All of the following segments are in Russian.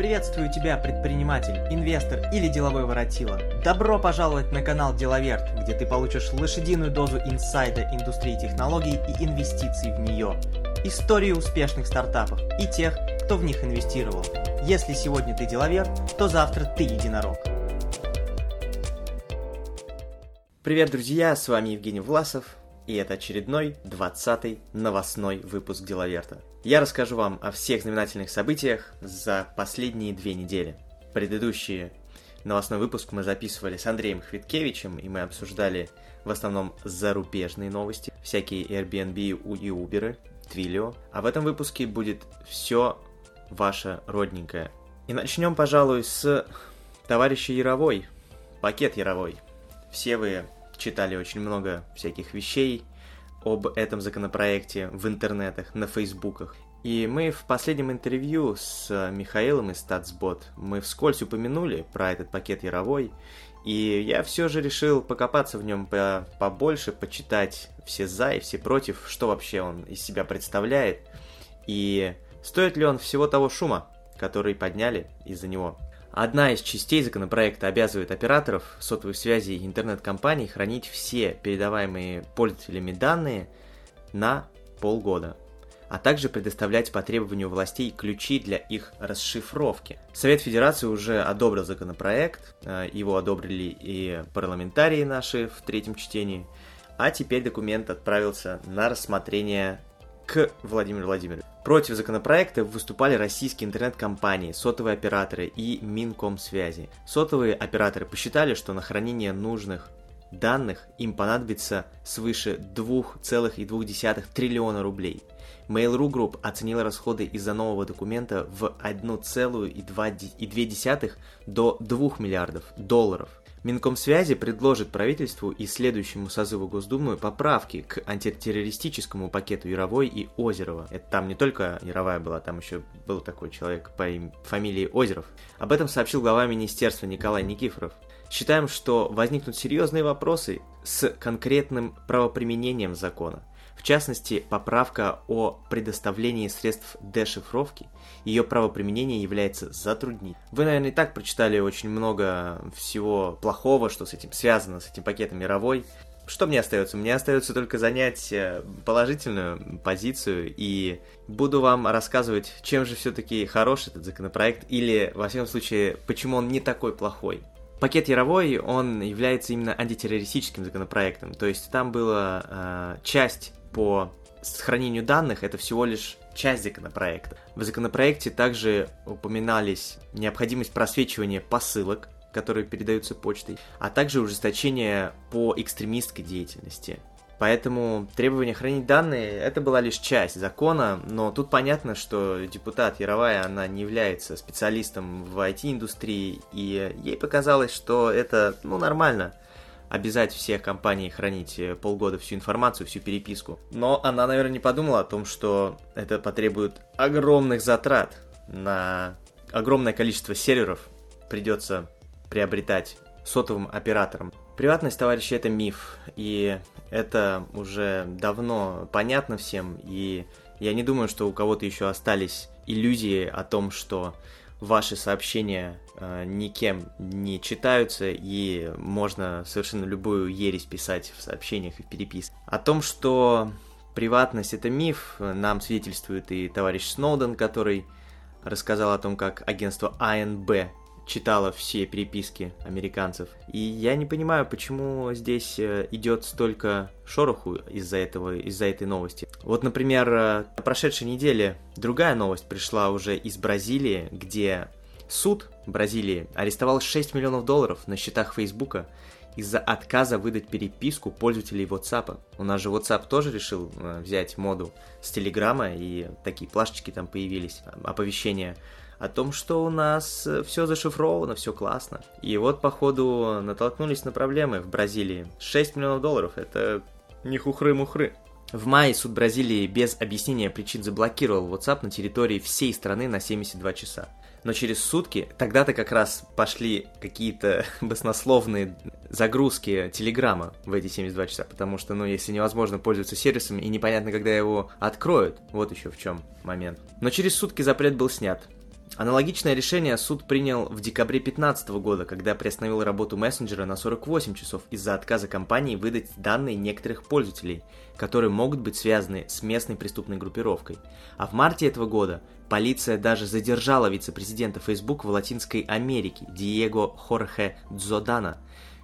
Приветствую тебя, предприниматель, инвестор или деловой воротило. Добро пожаловать на канал Деловерт, где ты получишь лошадиную дозу инсайда индустрии технологий и инвестиций в нее. Истории успешных стартапов и тех, кто в них инвестировал. Если сегодня ты деловерт, то завтра ты единорог. Привет, друзья, с вами Евгений Власов, и это очередной 20-й новостной выпуск Деловерта. Я расскажу вам о всех знаменательных событиях за последние 2 недели. Предыдущий новостной выпуск мы записывали с Андреем Хвиткевичем, и мы обсуждали в основном зарубежные новости, всякие Airbnb и Uber, Twilio. А в этом выпуске будет все ваше родненькое. И начнем, пожалуй, с товарища Яровой. Пакет Яровой. Все вы читали очень много всяких вещей об этом законопроекте в интернетах, на фейсбуках. И мы в последнем интервью с Михаилом из Tatsbot, мы вскользь упомянули про этот пакет Яровой, и я все же решил покопаться в нем побольше, почитать все за и все против, что вообще он из себя представляет, и стоит ли он всего того шума, который подняли из-за него. Одна из частей законопроекта обязывает операторов сотовой связи и интернет-компаний хранить все передаваемые пользователями данные на полгода, а также предоставлять по требованию властей ключи для их расшифровки. Совет Федерации уже одобрил законопроект, его одобрили и парламентарии наши в 3-м чтении, а теперь документ отправился на рассмотрение к Владимиру Владимировичу. Против законопроекта выступали российские интернет-компании, сотовые операторы и Минкомсвязи. Сотовые операторы посчитали, что на хранение нужных данных им понадобится свыше 2,2 триллиона рублей. Mail.ru Group оценила расходы из-за нового документа в 1,2 до 2 миллиардов долларов. Минкомсвязи предложит правительству и следующему созыву Госдумы поправки к антитеррористическому пакету Яровой и Озерова. Это там не только Яровая была, там еще был такой человек по фамилии Озеров. Об этом сообщил глава министерства Николай Никифоров. Считаем, что возникнут серьезные вопросы с конкретным правоприменением закона. В частности, поправка о предоставлении средств дешифровки, ее правоприменение является затруднительным. Вы, наверное, и так прочитали очень много всего плохого, что с этим связано, с этим пакетом Яровой. Что мне остается? Мне остается только занять положительную позицию, и буду вам рассказывать, чем же все-таки хорош этот законопроект, или, во всяком случае, почему он не такой плохой. Пакет Яровой, он является именно антитеррористическим законопроектом, то есть там была часть по сохранению данных, это всего лишь часть законопроекта. В законопроекте также упоминались необходимость просвечивания посылок, которые передаются почтой, а также ужесточение по экстремистской деятельности. Поэтому требование хранить данные – это была лишь часть закона, но тут понятно, что депутат Яровая, она не является специалистом в IT-индустрии, и ей показалось, что это, нормально. Обязать всех компаний хранить полгода всю информацию, всю переписку. Но она, наверное, не подумала о том, что это потребует огромных затрат на огромное количество серверов придется приобретать сотовым операторам. Приватность, товарищи, это миф, и это уже давно понятно всем, и я не думаю, что у кого-то еще остались иллюзии о том, что ваши сообщения никем не читаются, и можно совершенно любую ересь писать в сообщениях и в переписке. О том, что приватность – это миф, нам свидетельствует и товарищ Сноуден, который рассказал о том, как агентство АНБ читало все переписки американцев. И я не понимаю, почему здесь идет столько шороху из-за этой новости. Вот, например, на прошедшей неделе другая новость пришла уже из Бразилии, где суд Бразилии арестовал 6 миллионов долларов на счетах Фейсбука из-за отказа выдать переписку пользователей WhatsApp. У нас же WhatsApp тоже решил взять моду с Телеграма, и такие плашечки там появились, оповещения о том, что у нас все зашифровано, все классно. И вот, походу, натолкнулись на проблемы в Бразилии. 6 миллионов долларов – это не хухры-мухры. В мае суд Бразилии без объяснения причин заблокировал WhatsApp на территории всей страны на 72 часа. Но через сутки, тогда-то как раз пошли какие-то баснословные загрузки Телеграма в эти 72 часа, потому что, если невозможно пользоваться сервисом и непонятно, когда его откроют, вот еще в чем момент. Но через сутки запрет был снят. Аналогичное решение суд принял в декабре 2015 года, когда приостановил работу мессенджера на 48 часов из-за отказа компании выдать данные некоторых пользователей, которые могут быть связаны с местной преступной группировкой. А в марте этого года полиция даже задержала вице-президента Facebook в Латинской Америке Диего Хорхе Дзодана.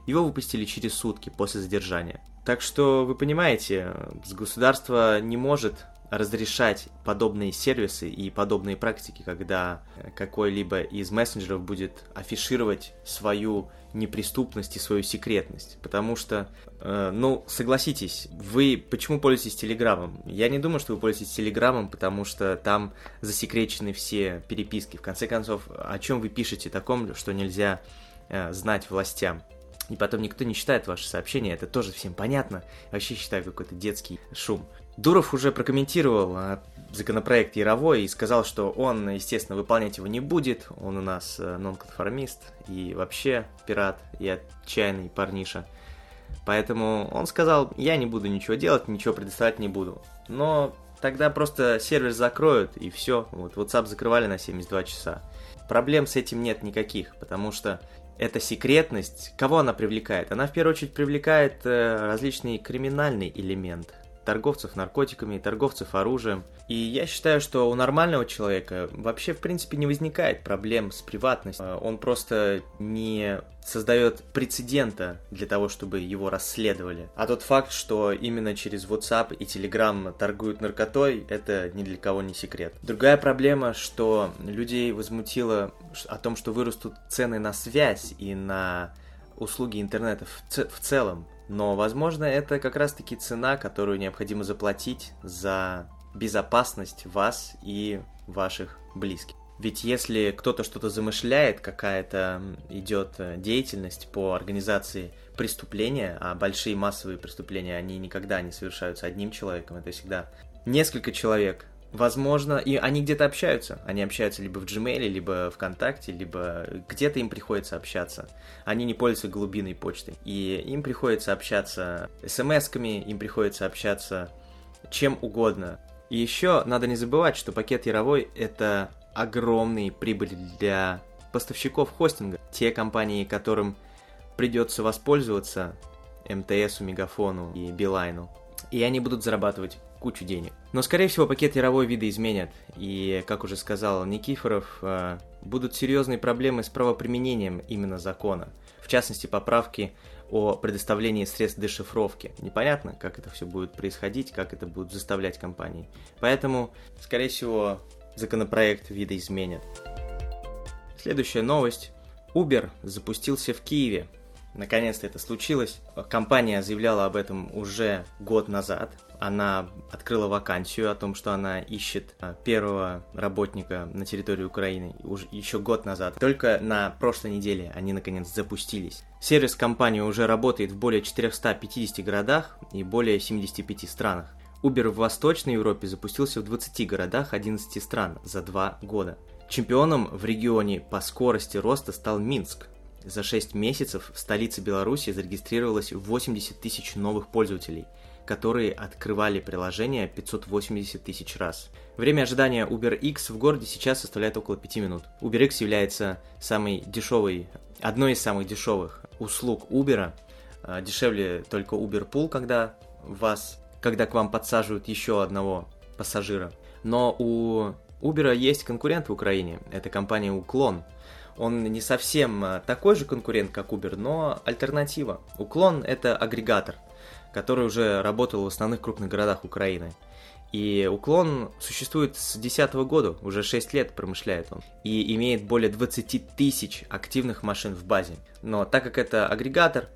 Его выпустили через сутки после задержания. Так что, вы понимаете, государство не может разрешать подобные сервисы и подобные практики, когда какой-либо из мессенджеров будет афишировать свою неприступность и свою секретность. Потому что, согласитесь, вы почему пользуетесь Телеграмом? Я не думаю, что вы пользуетесь Телеграмом, потому что там засекречены все переписки. В конце концов, о чем вы пишете таком, что нельзя знать властям? И потом никто не читает ваши сообщения, это тоже всем понятно. Вообще считаю какой-то детский шум. Дуров уже прокомментировал законопроект Яровой и сказал, что он, естественно, выполнять его не будет. Он у нас нонконформист и вообще пират и отчаянный парниша. Поэтому он сказал, я не буду ничего делать, ничего предоставлять не буду. Но тогда просто сервер закроют и все. Вот WhatsApp закрывали на 72 часа. Проблем с этим нет никаких, потому что... Эта секретность, кого она привлекает? Она в первую очередь привлекает различный криминальный элемент. Торговцев наркотиками, торговцев оружием. И я считаю, что у нормального человека вообще в принципе не возникает проблем с приватностью. Он просто не создает прецедента для того, чтобы его расследовали. А тот факт, что именно через WhatsApp и Telegram торгуют наркотой, это ни для кого не секрет. Другая проблема, что людей возмутило о том, что вырастут цены на связь и на услуги интернета в целом. Но, возможно, это как раз-таки цена, которую необходимо заплатить за безопасность вас и ваших близких. Ведь если кто-то что-то замышляет, какая-то идет деятельность по организации преступления, а большие массовые преступления, они никогда не совершаются одним человеком, это всегда несколько человек. Возможно, и они где-то общаются. Они общаются либо в Gmail, либо ВКонтакте, либо где-то им приходится общаться. Они не пользуются глубинной почтой. И им приходится общаться смс-ками, им приходится общаться чем угодно. И еще надо не забывать, что пакет Яровой – это огромные прибыли для поставщиков хостинга. Те компании, которым придется воспользоваться, МТСу, Мегафону и Билайну. И они будут зарабатывать кучу денег. Но, скорее всего, пакет Яровой видоизменят. И, как уже сказал Никифоров, будут серьезные проблемы с правоприменением именно закона. В частности, поправки о предоставлении средств дешифровки. Непонятно, как это все будет происходить, как это будут заставлять компании. Поэтому, скорее всего, законопроект видоизменят. Следующая новость. Uber запустился в Киеве. Наконец-то это случилось. Компания заявляла об этом уже год назад. Она открыла вакансию о том, что она ищет первого работника на территории Украины уже еще год назад. Только на прошлой неделе они наконец запустились. Сервис компании уже работает в более 450 городах и более 75 странах. Uber в Восточной Европе запустился в 20 городах 11 стран за 2 года. Чемпионом в регионе по скорости роста стал Минск. За 6 месяцев в столице Беларуси зарегистрировалось 80 тысяч новых пользователей, которые открывали приложение 580 тысяч раз. Время ожидания UberX в городе сейчас составляет около 5 минут. UberX является одной из самых дешевых услуг Uber. Дешевле только Uber Pool, когда к вам подсаживают еще одного пассажира. Но у Uber есть конкурент в Украине, это компания Uklon. Он не совсем такой же конкурент, как Uber, но альтернатива. Uklon – это агрегатор, который уже работал в основных крупных городах Украины. И Uklon существует с 2010 года, уже 6 лет промышляет он, и имеет более 20 тысяч активных машин в базе. Но так как это агрегатор,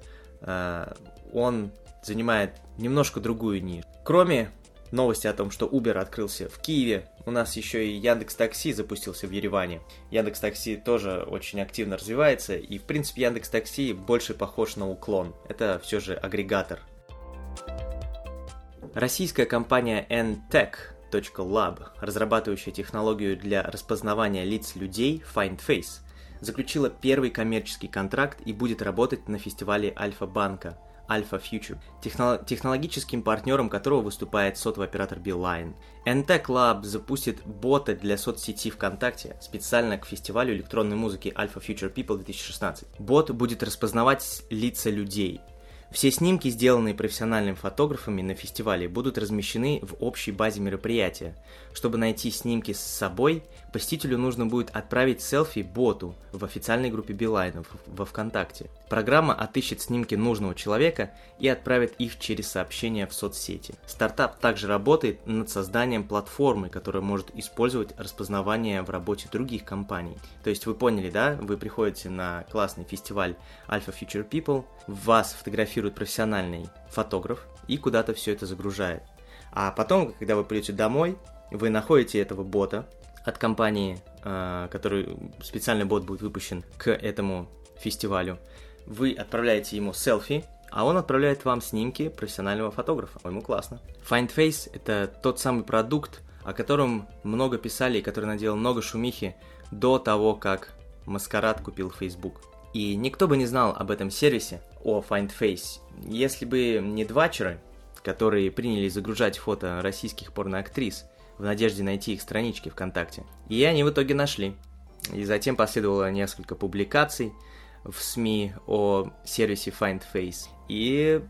он занимает немножко другую нишу. Кроме новости о том, что Uber открылся в Киеве, у нас еще и Яндекс Такси запустился в Ереване. Яндекс Такси тоже очень активно развивается, и в принципе Яндекс Такси больше похож на Uklon. Это все же агрегатор. Российская компания N-Tech Lab, разрабатывающая технологию для распознавания лиц людей FindFace, заключила первый коммерческий контракт и будет работать на фестивале Альфа-банка Alpha Future, технологическим партнером которого выступает сотовый оператор Beeline. N-Tech Lab запустит бота для соцсети ВКонтакте специально к фестивалю электронной музыки Alpha Future People 2016. Бот будет распознавать лица людей. Все снимки, сделанные профессиональными фотографами на фестивале, будут размещены в общей базе мероприятия. Чтобы найти снимки с собой, посетителю нужно будет отправить селфи боту в официальной группе Beeline во ВКонтакте. Программа отыщет снимки нужного человека и отправит их через сообщения в соцсети. Стартап также работает над созданием платформы, которая может использовать распознавание в работе других компаний. То есть вы поняли, да? Вы приходите на классный фестиваль Alpha Future People, вас фотографируют профессиональный фотограф и куда-то все это загружает. А потом, когда вы придете домой, вы находите этого бота от компании, который специальный бот будет выпущен к этому фестивалю. Вы отправляете ему селфи, а он отправляет вам снимки профессионального фотографа. Ему классно. FindFace — это тот самый продукт, о котором много писали и который наделал много шумихи до того, как Маскарад купил Facebook. И никто бы не знал об этом сервисе, о FindFace, если бы не двачеры, которые принялись загружать фото российских порноактрис в надежде найти их странички ВКонтакте. И они в итоге нашли. И затем последовало несколько публикаций в СМИ о сервисе FindFace. И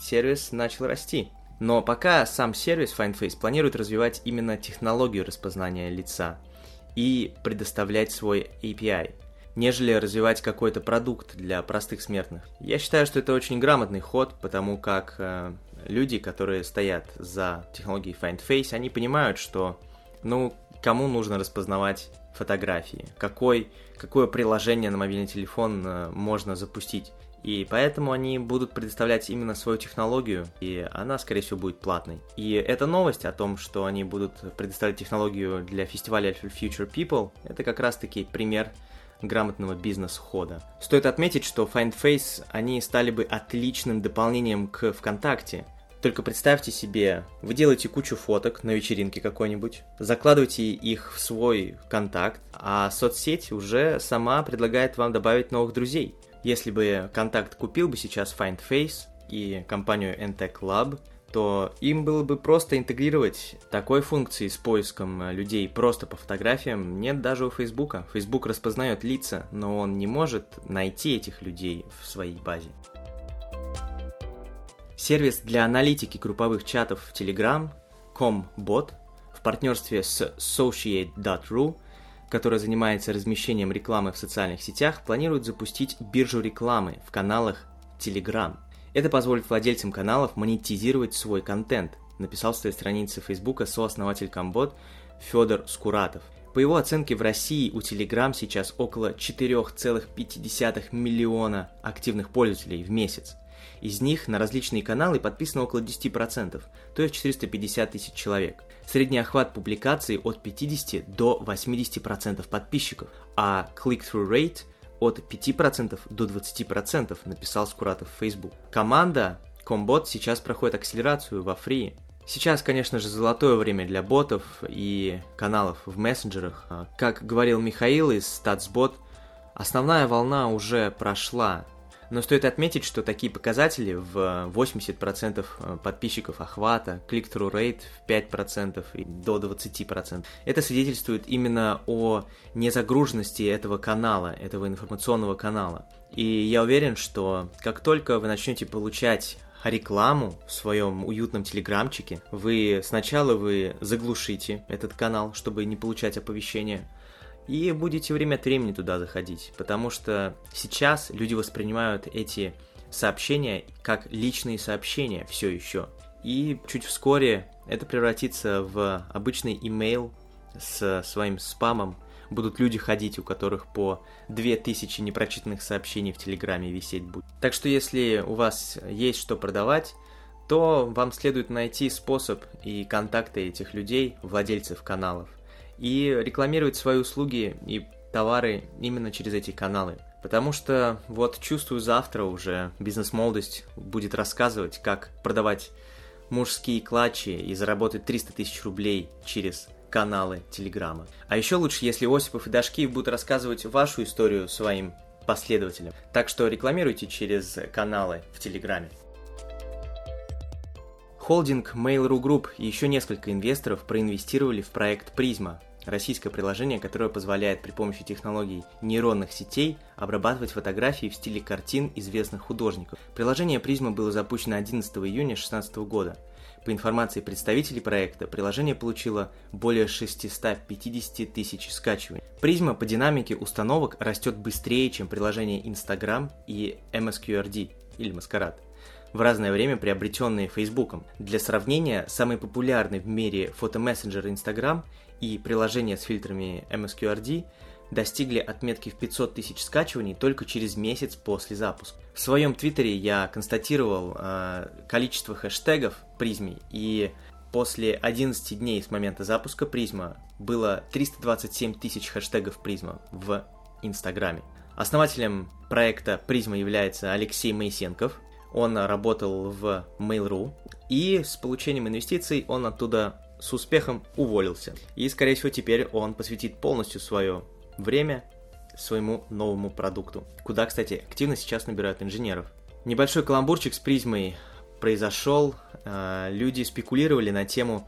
сервис начал расти. Но пока сам сервис FindFace планирует развивать именно технологию распознания лица и предоставлять свой API, нежели развивать какой-то продукт для простых смертных. Я считаю, что это очень грамотный ход, потому как люди, которые стоят за технологией FindFace, они понимают, что, кому нужно распознавать фотографии, какое приложение на мобильный телефон можно запустить. И поэтому они будут предоставлять именно свою технологию, и она, скорее всего, будет платной. И эта новость о том, что они будут предоставлять технологию для фестиваля Alpha Future People, это как раз-таки пример грамотного бизнес-хода. Стоит отметить, что FindFace, они стали бы отличным дополнением к ВКонтакте. Только представьте себе, вы делаете кучу фоток на вечеринке какой-нибудь, закладываете их в свой контакт, а соцсеть уже сама предлагает вам добавить новых друзей. Если бы контакт купил бы сейчас FindFace и компанию N-Tech Lab, то им было бы просто интегрировать такой функции с поиском людей просто по фотографиям нет даже у Фейсбука. Фейсбук распознает лица, но он не может найти этих людей в своей базе. Сервис для аналитики групповых чатов в Telegram ComBot в партнерстве с Associate.ru, которая занимается размещением рекламы в социальных сетях, планирует запустить биржу рекламы в каналах Telegram. Это позволит владельцам каналов монетизировать свой контент, написал в своей странице Фейсбука сооснователь ComBot Федор Скуратов. По его оценке, в России у Telegram сейчас около 4,5 миллиона активных пользователей в месяц. Из них на различные каналы подписано около 10%, то есть 450 тысяч человек. Средний охват публикаций от 50 до 80% подписчиков, а click-through rate – от 5% до 20%, написал Скуратов в Facebook. Команда ComBot сейчас проходит акселерацию во Free. Сейчас, конечно же, золотое время для ботов и каналов в мессенджерах. Как говорил Михаил из StatsBot, основная волна уже прошла. Но стоит отметить, что такие показатели в 80% подписчиков охвата, click-through rate в 5% и до 20%. Это свидетельствует именно о незагруженности этого канала, этого информационного канала. И я уверен, что как только вы начнете получать рекламу в своем уютном телеграмчике, сначала вы заглушите этот канал, чтобы не получать оповещения, и будете время от времени туда заходить, потому что сейчас люди воспринимают эти сообщения как личные сообщения все еще. И чуть вскоре это превратится в обычный имейл со своим спамом. Будут люди ходить, у которых по 2000 непрочитанных сообщений в Телеграме висеть будет. Так что если у вас есть что продавать, то вам следует найти способ и контакты этих людей, владельцев каналов, и рекламировать свои услуги и товары именно через эти каналы. Потому что, чувствую, завтра уже бизнес-молодость будет рассказывать, как продавать мужские клатчи и заработать 300 тысяч рублей через каналы Телеграма. А еще лучше, если Осипов и Дашкиев будут рассказывать вашу историю своим последователям. Так что рекламируйте через каналы в Телеграме. Holding, Mail.ru Group и еще несколько инвесторов проинвестировали в проект «Призма», российское приложение, которое позволяет при помощи технологий нейронных сетей обрабатывать фотографии в стиле картин известных художников. Приложение «Призма» было запущено 11 июня 2016 года. По информации представителей проекта, приложение получило более 650 тысяч скачиваний. «Призма» по динамике установок растет быстрее, чем приложение Instagram и MSQRD или Маскарад, в разное время приобретенные Фейсбуком. Для сравнения, самый популярный в мире фотомессенджер Instagram и приложение с фильтрами MSQRD достигли отметки в 500 тысяч скачиваний только через месяц после запуска. В своем твиттере я констатировал количество хэштегов «Призме», и после 11 дней с момента запуска «Призма» было 327 тысяч хэштегов «Призма» в Инстаграме. Основателем проекта «Призма» является Алексей Моисенков. Он работал в Mail.ru, и с получением инвестиций он оттуда с успехом уволился. И, скорее всего, теперь он посвятит полностью свое время своему новому продукту, куда, кстати, активно сейчас набирают инженеров. Небольшой каламбурчик с «Призмой» произошел. Люди спекулировали на тему,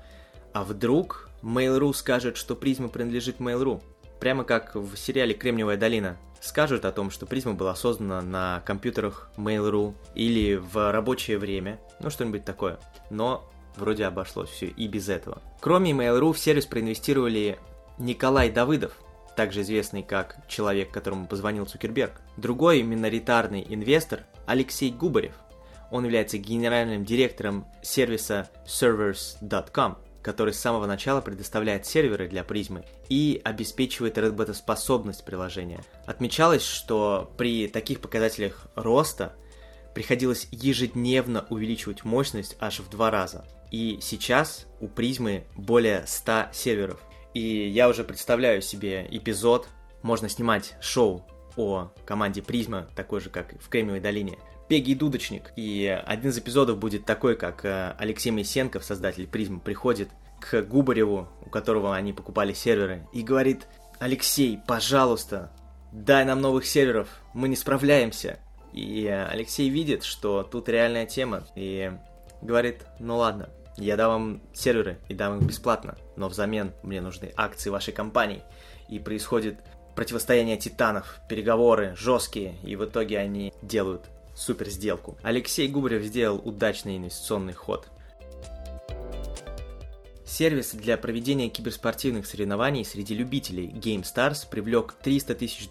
а вдруг Mail.ru скажет, что «Призма» принадлежит Mail.ru. Прямо как в сериале «Кремниевая долина». Скажут о том, что «Призма» была создана на компьютерах Mail.ru или в рабочее время, ну что-нибудь такое. Но вроде обошлось все и без этого. Кроме Mail.ru в сервис проинвестировали Николай Давыдов, также известный как человек, которому позвонил Цукерберг. Другой миноритарный инвестор Алексей Губарев. Он является генеральным директором сервиса servers.com, который с самого начала предоставляет серверы для «Призмы» и обеспечивает работоспособность приложения. Отмечалось, что при таких показателях роста приходилось ежедневно увеличивать мощность аж в 2 раза. И сейчас у «Призмы» более 100 серверов. И я уже представляю себе эпизод, можно снимать шоу о команде «Призма», такой же, как в «Кремниевой долине». Пегий Дудочник. И один из эпизодов будет такой, как Алексей Моисенков, создатель «Призмы», приходит к Губареву, у которого они покупали серверы, и говорит: «Алексей, пожалуйста, дай нам новых серверов, мы не справляемся». И Алексей видит, что тут реальная тема, и говорит: «Ну ладно, я дам вам серверы и дам их бесплатно, но взамен мне нужны акции вашей компании». И происходит противостояние титанов, переговоры жесткие, и в итоге они делают супер сделку. Алексей Губарев сделал удачный инвестиционный ход. Сервис для проведения киберспортивных соревнований среди любителей GameStars привлек $300 тысяч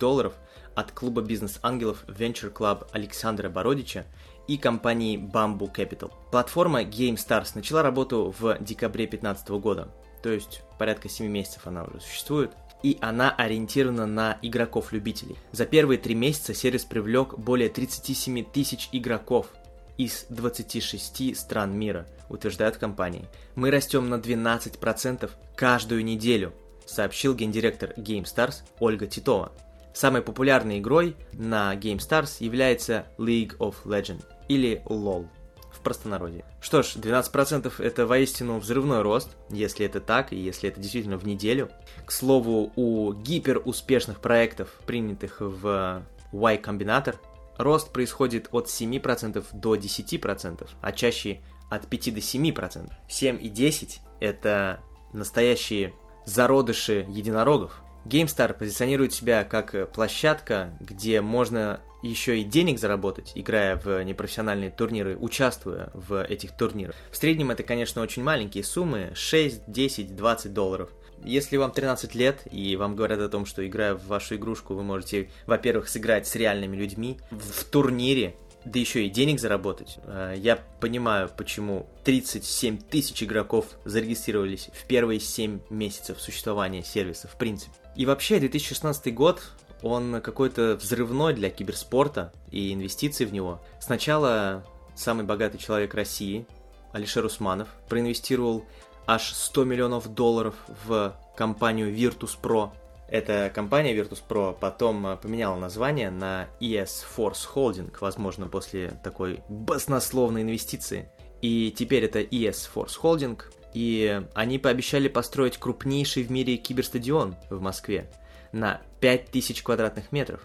от клуба бизнес-ангелов Venture Club Александра Бородича и компании Bamboo Capital. Платформа GameStars начала работу в декабре 2015 года, то есть порядка 7 месяцев она уже существует. И она ориентирована на игроков-любителей. За первые 3 месяца сервис привлек более 37 тысяч игроков из 26 стран мира, утверждают компании. «Мы растем на 12% каждую неделю», сообщил гендиректор GameStars Ольга Титова. Самой популярной игрой на GameStars является League of Legends или LOL в простонародье. Что ж, 12% это воистину взрывной рост, если это так, и если это действительно в неделю. К слову, у гиперуспешных проектов, принятых в Y Combinator, рост происходит от 7% до 10%, а чаще от 5 до 7%. 7 и 10 – это настоящие зародыши единорогов. GameStar позиционирует себя как площадка, где можно еще и денег заработать, играя в непрофессиональные турниры, участвуя в этих турнирах. В среднем это, конечно, очень маленькие суммы – 6, 10, 20 долларов. Если вам 13 лет и вам говорят о том, что, играя в вашу игрушку, вы можете, во-первых, сыграть с реальными людьми в турнире, да еще и денег заработать. Я понимаю, почему 37 тысяч игроков зарегистрировались в первые 7 месяцев существования сервиса, в принципе. И вообще, 2016 год, он какой-то взрывной для киберспорта и инвестиций в него. Сначала самый богатый человек России, Алишер Усманов, проинвестировал аж $100 миллионов в компанию Virtus Pro. Эта компания Virtus Pro потом поменяла название на ES Force Holding, возможно, после такой баснословной инвестиции. И теперь это ES Force Holding, и они пообещали построить крупнейший в мире киберстадион в Москве на 5000 квадратных метров.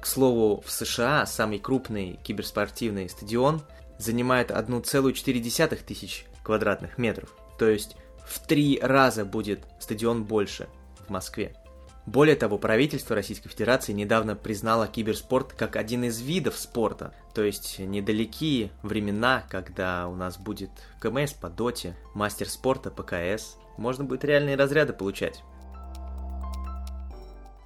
К слову, в США самый крупный киберспортивный стадион занимает 1,4 тысячи квадратных метров. То есть в 3 раза будет стадион больше в Москве. Более того, правительство Российской Федерации недавно признало киберспорт как один из видов спорта. То есть недалекие времена, когда у нас будет КМС по доте, мастер спорта по КС, можно будет реальные разряды получать.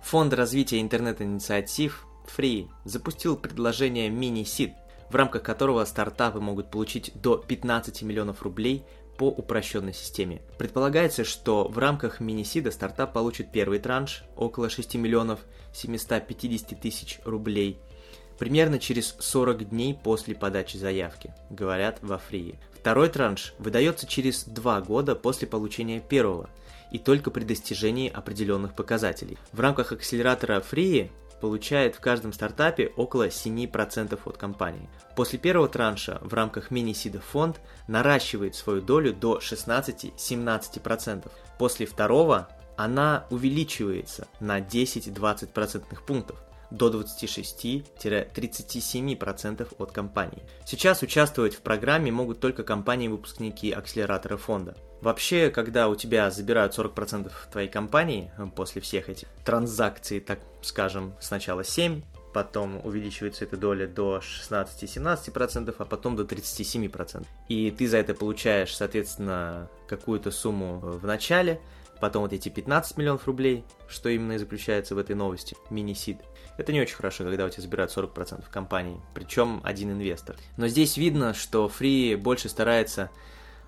Фонд развития интернет-инициатив Free запустил предложение мини-сид, в рамках которого стартапы могут получить до 15 миллионов рублей по упрощенной системе. Предполагается, что в рамках мини-сида стартап получит первый транш около 6 миллионов 750 тысяч рублей, примерно через 40 дней после подачи заявки, говорят во Фрии. Второй транш выдается через 2 года после получения первого и только при достижении определенных показателей. В рамках акселератора Фрии получает в каждом стартапе около 7% от компании. После первого транша в рамках мини-сида фонд наращивает свою долю до 16-17%. После второго она увеличивается на 10-20% пунктов, до 26-37% от компании. Сейчас участвовать в программе могут только компании-выпускники акселератора фонда. Вообще, когда у тебя забирают 40% твоей компании после всех этих транзакций, так скажем, сначала 7%, потом увеличивается эта доля до 16-17%, а потом до 37%. И ты за это получаешь, соответственно, какую-то сумму в начале, потом вот эти 15 миллионов рублей, что именно и заключается в этой новости, мини-сид. Это не очень хорошо, когда у тебя забирают 40% компании, причем один инвестор. Но здесь видно, что Free больше старается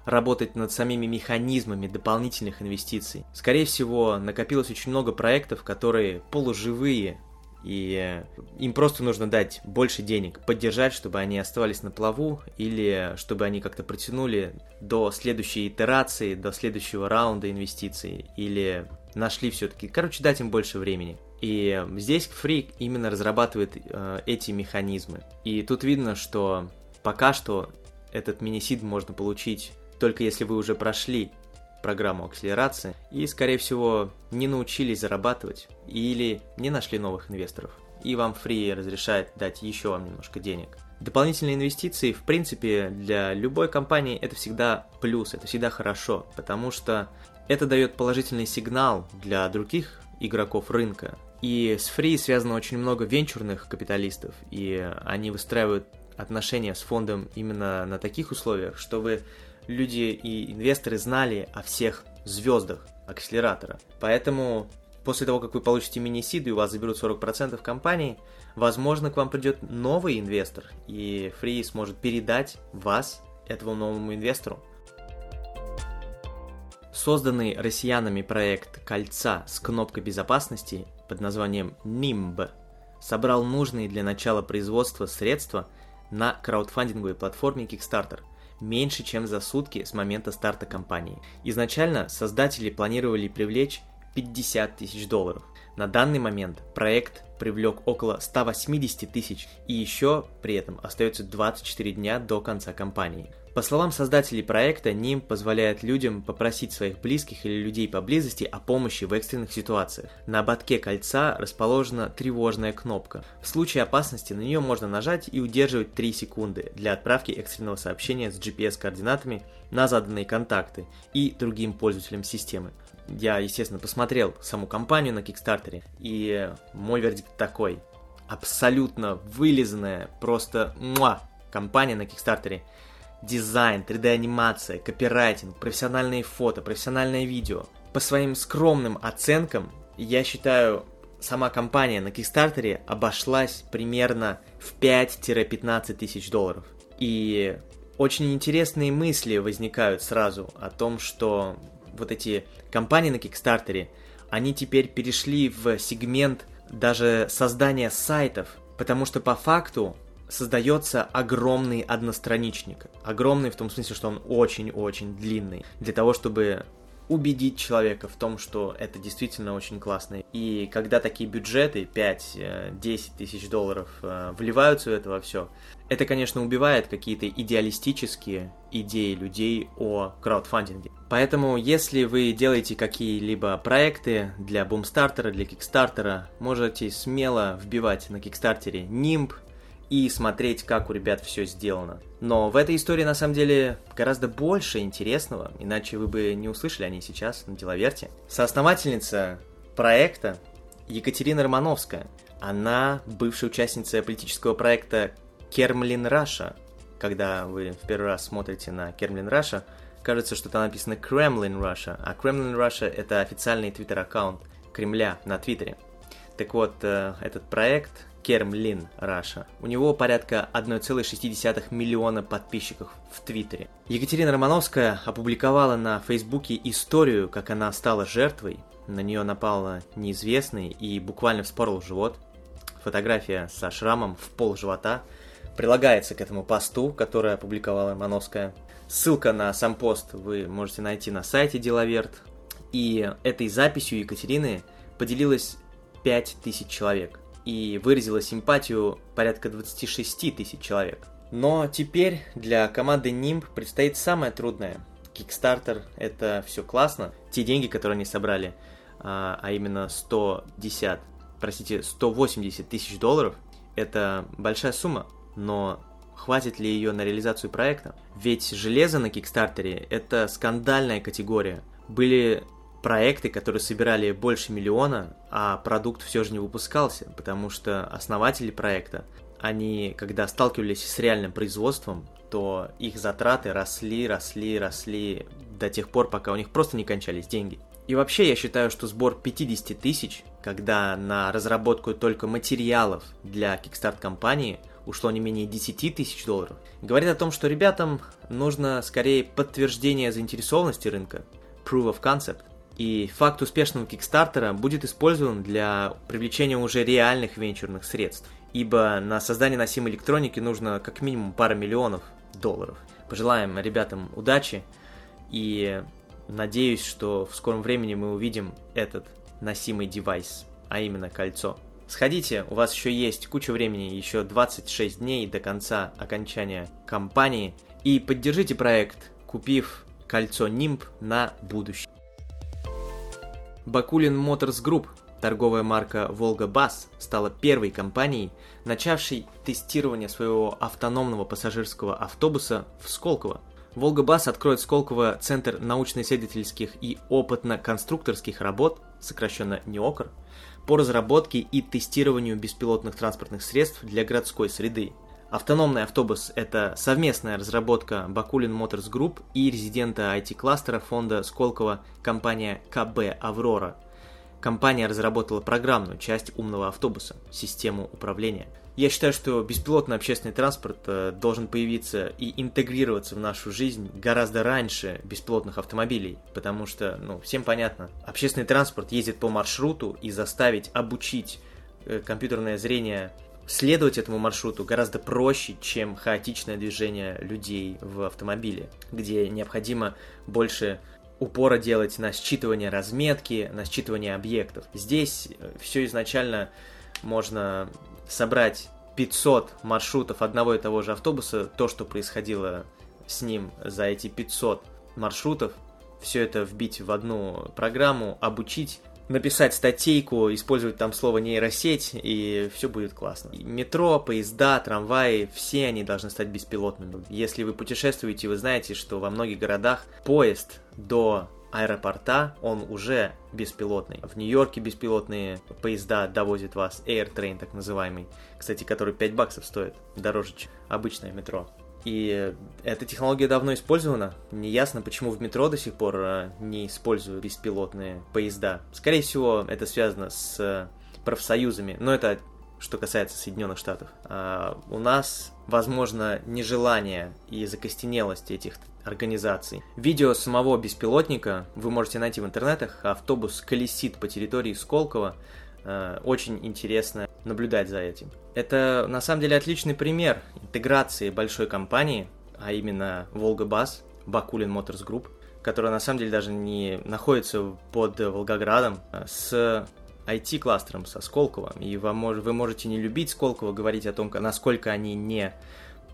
работать над самими механизмами дополнительных инвестиций. Скорее всего, накопилось очень много проектов, которые полуживые, и им просто нужно дать больше денег, поддержать, чтобы они оставались на плаву, или чтобы они как-то протянули до следующей итерации, до следующего раунда инвестиций, или нашли все-таки, дать им больше времени. И здесь Free именно разрабатывает эти механизмы. И тут видно, что пока что этот мини-сид можно получить только если вы уже прошли программу акселерации и, скорее всего, не научились зарабатывать или не нашли новых инвесторов. И вам Free разрешает дать еще вам немножко денег. Дополнительные инвестиции, в принципе, для любой компании это всегда плюс, это всегда хорошо, потому что это дает положительный сигнал для других игроков рынка. И с Free связано очень много венчурных капиталистов, и они выстраивают отношения с фондом именно на таких условиях, чтобы люди и инвесторы знали о всех звездах акселератора. Поэтому после того, как вы получите мини-сид и у вас заберут 40% компании, возможно, к вам придет новый инвестор, и Free сможет передать вас этому новому инвестору. Созданный россиянами проект «Кольца» с кнопкой безопасности под названием NIMB собрал нужные для начала производства средства на краудфандинговой платформе Kickstarter меньше, чем за сутки с момента старта кампании. Изначально создатели планировали привлечь $50 тысяч. На данный момент проект привлек около 180 тысяч, и еще при этом остается 24 дня до конца кампании. По словам создателей проекта, NIMB позволяет людям попросить своих близких или людей поблизости о помощи в экстренных ситуациях. На ободке кольца расположена тревожная кнопка. В случае опасности на нее можно нажать и удерживать 3 секунды для отправки экстренного сообщения с GPS-координатами на заданные контакты и другим пользователям системы. Я, естественно, посмотрел саму кампанию на Kickstarter, и мой вердикт такой. Абсолютно вылизанная, просто кампания на Kickstarter. Дизайн, 3D-анимация, копирайтинг, профессиональные фото, профессиональное видео. По своим скромным оценкам, я считаю, сама компания на Kickstarter обошлась примерно в $5-15 тысяч. И очень интересные мысли возникают сразу о том, что вот эти компании на Kickstarter, они теперь перешли в сегмент даже создания сайтов, потому что по факту создается огромный одностраничник. Огромный в том смысле, что он очень-очень длинный. Для того, чтобы убедить человека в том, что это действительно очень классно. И когда такие бюджеты, $5-10 тысяч, вливаются в это во все, это, конечно, убивает какие-то идеалистические идеи людей о краудфандинге. Поэтому, если вы делаете какие-либо проекты для бумстартера, для кикстартера, можете смело вбивать на кикстартере NIMB, и смотреть, как у ребят все сделано. Но в этой истории, на самом деле, гораздо больше интересного, иначе вы бы не услышали о ней сейчас на Деловерте. Соосновательница проекта Екатерина Романовская. Она бывшая участница политического проекта «Кремлин Раша». Когда вы в первый раз смотрите на «Кремлин Раша», кажется, что там написано «Кремлин Раша», а «Кремлин Раша» — это официальный твиттер-аккаунт Кремля на Твиттере. Так вот, этот проект Кремлин Раша. У него порядка 1,6 миллиона подписчиков в Твиттере. Екатерина Романовская опубликовала на Фейсбуке историю, как она стала жертвой. На нее напал неизвестный и буквально вспорол живот. Фотография со шрамом в пол живота прилагается к этому посту, который опубликовала Романовская. Ссылка на сам пост вы можете найти на сайте Деловерт. И этой записью Екатерины поделилось 5000 человек. И выразила симпатию порядка 26 тысяч человек. Но теперь для команды NIMB предстоит самое трудное. Kickstarter – это все классно. Те деньги, которые они собрали, а именно 180 тысяч долларов, это большая сумма. Но хватит ли ее на реализацию проекта? Ведь железо на Kickstarter – это скандальная категория. Были проекты, которые собирали больше миллиона, а продукт все же не выпускался, потому что основатели проекта, они, когда сталкивались с реальным производством, то их затраты росли до тех пор, пока у них просто не кончались деньги. И вообще я считаю, что сбор 50 тысяч, когда на разработку только материалов для Kickstart-компании ушло не менее 10 тысяч долларов, говорит о том, что ребятам нужно скорее подтверждение заинтересованности рынка, proof of concept. И факт успешного Kickstarter будет использован для привлечения уже реальных венчурных средств, ибо на создание носимой электроники нужно как минимум пара миллионов долларов. Пожелаем ребятам удачи и надеюсь, что в скором времени мы увидим этот носимый девайс, а именно кольцо. Сходите, у вас еще есть куча времени, еще 26 дней до конца окончания кампании, и поддержите проект, купив кольцо NIMB на будущее. Бакулин Motors Group, торговая марка VolgaBus, стала первой компанией, начавшей тестирование своего автономного пассажирского автобуса в Сколково. VolgaBus откроет Сколково Центр научно-исследовательских и опытно-конструкторских работ, сокращенно НИОКР, по разработке и тестированию беспилотных транспортных средств для городской среды. Автономный автобус – это совместная разработка Бакулин Motors Group и резидента IT-кластера фонда Сколково компания КБ «Аврора». Компания разработала программную часть умного автобуса – систему управления. Я считаю, что беспилотный общественный транспорт должен появиться и интегрироваться в нашу жизнь гораздо раньше беспилотных автомобилей, потому что, всем понятно, общественный транспорт ездит по маршруту, и заставить обучить компьютерное зрение следовать этому маршруту гораздо проще, чем хаотичное движение людей в автомобиле, где необходимо больше упора делать на считывание разметки, на считывание объектов. Здесь все изначально можно собрать 500 маршрутов одного и того же автобуса, то, что происходило с ним за эти 500 маршрутов, все это вбить в одну программу, обучить, написать статейку, использовать там слово нейросеть, и все будет классно. Метро, поезда, трамваи, все они должны стать беспилотными. Если вы путешествуете, вы знаете, что во многих городах поезд до аэропорта, он уже беспилотный. В Нью-Йорке беспилотные поезда довозят вас, AirTrain так называемый, кстати, который $5 стоит, дороже, чем обычное метро. И эта технология давно использована. Неясно, почему в метро до сих пор не используют беспилотные поезда. Скорее всего, это связано с профсоюзами, но это что касается Соединенных Штатов. А у нас, возможно, нежелание и закостенелость этих организаций. Видео самого беспилотника вы можете найти в интернетах. Автобус колесит по территории Сколково. Очень интересно наблюдать за этим. Это, на самом деле, отличный пример интеграции большой компании, а именно VolgaBus, Бакулин Motors Group, которая, на самом деле, даже не находится под Волгоградом, с IT-кластером, со Сколково. И вы можете не любить Сколково, говорить о том, насколько они не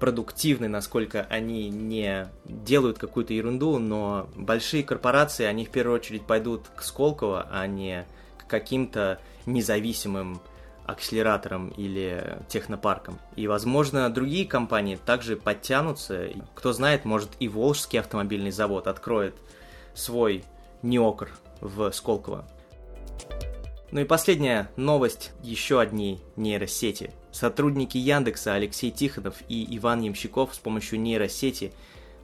продуктивны, насколько они не делают какую-то ерунду, но большие корпорации, они в первую очередь пойдут к Сколково, а не к каким-то независимым акселератором или технопарком. И, возможно, другие компании также подтянутся. Кто знает, может, и Волжский автомобильный завод откроет свой неокр в Сколково. Ну и последняя новость еще одни нейросети. Сотрудники Яндекса Алексей Тихонов и Иван Ямщиков с помощью нейросети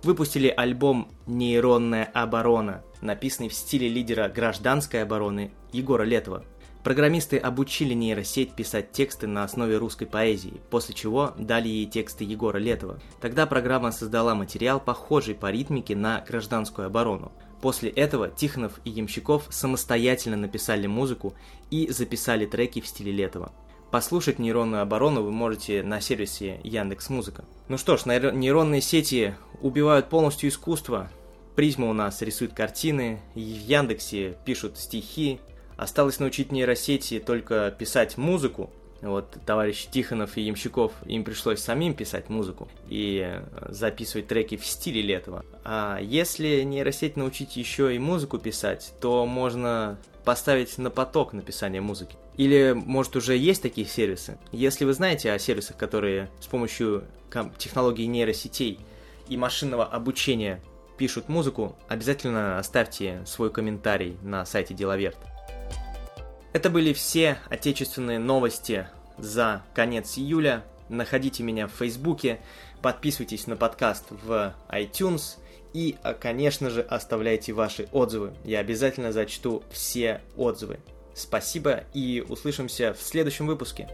выпустили альбом «Нейронная оборона», написанный в стиле лидера гражданской обороны Егора Летова. Программисты обучили нейросеть писать тексты на основе русской поэзии, после чего дали ей тексты Егора Летова. Тогда программа создала материал, похожий по ритмике на гражданскую оборону. После этого Тихонов и Ямщиков самостоятельно написали музыку и записали треки в стиле Летова. Послушать «Нейронную оборону» вы можете на сервисе Яндекс.Музыка. Ну что ж, нейронные сети убивают полностью искусство. Призма у нас рисует картины, в Яндексе пишут стихи. Осталось научить нейросети только писать музыку. Вот товарищи Тихонов и Ямщиков, им пришлось самим писать музыку и записывать треки в стиле Летова. А если нейросеть научить еще и музыку писать, то можно поставить на поток написание музыки. Или, может, уже есть такие сервисы? Если вы знаете о сервисах, которые с помощью технологий нейросетей и машинного обучения пишут музыку, обязательно оставьте свой комментарий на сайте Делаверт. Это были все отечественные новости за конец июля. Находите меня в Фейсбуке, подписывайтесь на подкаст в iTunes и, конечно же, оставляйте ваши отзывы. Я обязательно зачту все отзывы. Спасибо и услышимся в следующем выпуске.